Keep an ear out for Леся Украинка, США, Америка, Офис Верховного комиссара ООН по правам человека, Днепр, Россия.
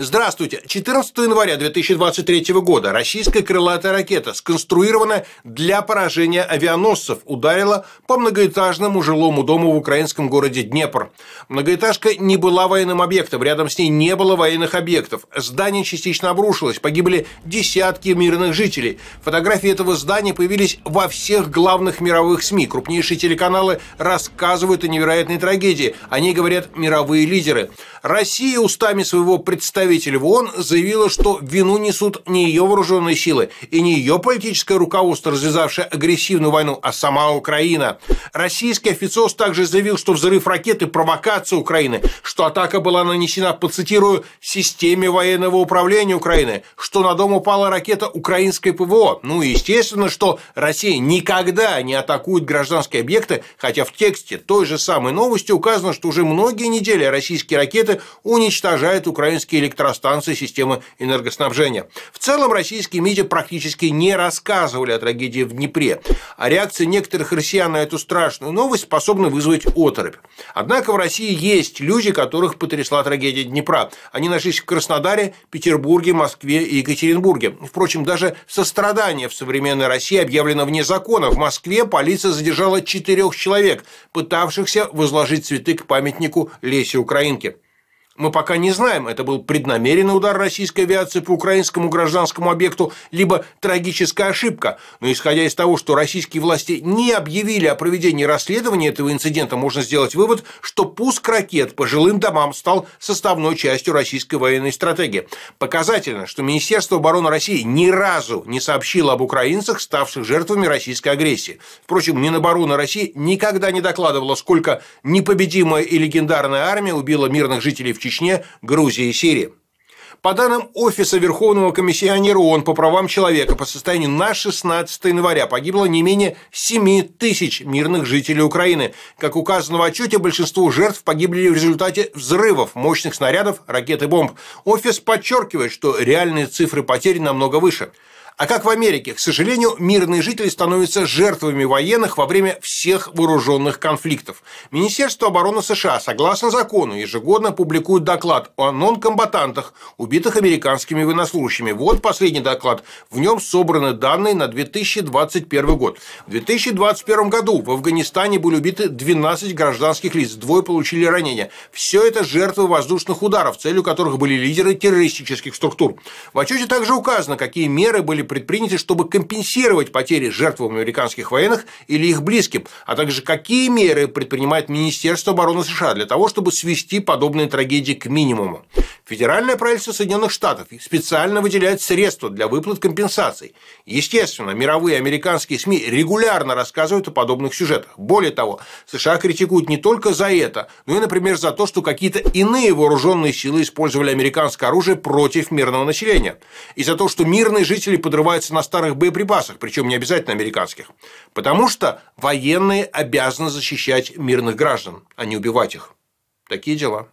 Здравствуйте. 14 января 2023 года российская крылатая ракета, сконструирована для поражения авианосцев, ударила по многоэтажному жилому дому в украинском городе Днепр. Многоэтажка не была военным объектом, рядом с ней не было военных объектов. Здание частично обрушилось, погибли десятки мирных жителей. Фотографии этого здания появились во всех главных мировых СМИ. Крупнейшие телеканалы рассказывают о невероятной трагедии. О ней говорят мировые лидеры. Россия устами своего представителя в ООН заявила, что вину несут не ее вооруженные силы и не ее политическое руководство, развязавшее агрессивную войну, а сама Украина. Российский официоз также заявил, что взрыв ракеты – провокация Украины, что атака была нанесена, по, цитирую, «системе военного управления Украины», что на дом упала ракета украинской ПВО. Ну и естественно, что Россия никогда не атакует гражданские объекты, хотя в тексте той же самой новости указано, что уже многие недели российские ракеты уничтожают украинские электростанции системы энергоснабжения. В целом, российские медиа практически не рассказывали о трагедии в Днепре, а реакция некоторых россиян на эту страшную новость способна вызвать оторопь. Однако в России есть люди, которых потрясла трагедия Днепра. Они нашлись в Краснодаре, Петербурге, Москве и Екатеринбурге. Впрочем, даже сострадание в современной России объявлено вне закона. В Москве полиция задержала 4 человек, пытавшихся возложить цветы к памятнику Лесе Украинке. Мы пока не знаем, это был преднамеренный удар российской авиации по украинскому гражданскому объекту, либо трагическая ошибка. Но исходя из того, что российские власти не объявили о проведении расследования этого инцидента, можно сделать вывод, что пуск ракет по жилым домам стал составной частью российской военной стратегии. Показательно, что Министерство обороны России ни разу не сообщило об украинцах, ставших жертвами российской агрессии. Впрочем, Минобороны России никогда не докладывало, сколько непобедимая и легендарная армия убила мирных жителей в Чечне, Грузии и Сирии. По данным Офиса Верховного комиссионера ООН по правам человека, по состоянию на 16 января погибло не менее 7000 мирных жителей Украины. Как указано в отчете, большинство жертв погибли в результате взрывов, мощных снарядов, ракет и бомб. Офис подчеркивает, что реальные цифры потерь намного выше. А как в Америке, к сожалению, мирные жители становятся жертвами военных во время всех вооруженных конфликтов. Министерство обороны США, согласно закону, ежегодно публикует доклад о нонкомбатантах, убитых американскими военнослужащими. Вот последний доклад. В нем собраны данные на 2021 год. В 2021 году в Афганистане были убиты 12 гражданских лиц, 2 получили ранения. Все это жертвы воздушных ударов, целью которых были лидеры террористических структур. В отчете также указано, какие меры были предприняты, чтобы компенсировать потери жертвам американских военных или их близким, а также какие меры предпринимает Министерство обороны США для того, чтобы свести подобные трагедии к минимуму. Федеральное правительство Соединенных Штатов специально выделяет средства для выплат компенсаций. Естественно, мировые американские СМИ регулярно рассказывают о подобных сюжетах. Более того, США критикуют не только за это, но и, например, за то, что какие-то иные вооруженные силы использовали американское оружие против мирного населения, и за то, что мирные жители подрываются на старых боеприпасах, причем не обязательно американских, потому что военные обязаны защищать мирных граждан, а не убивать их. Такие дела.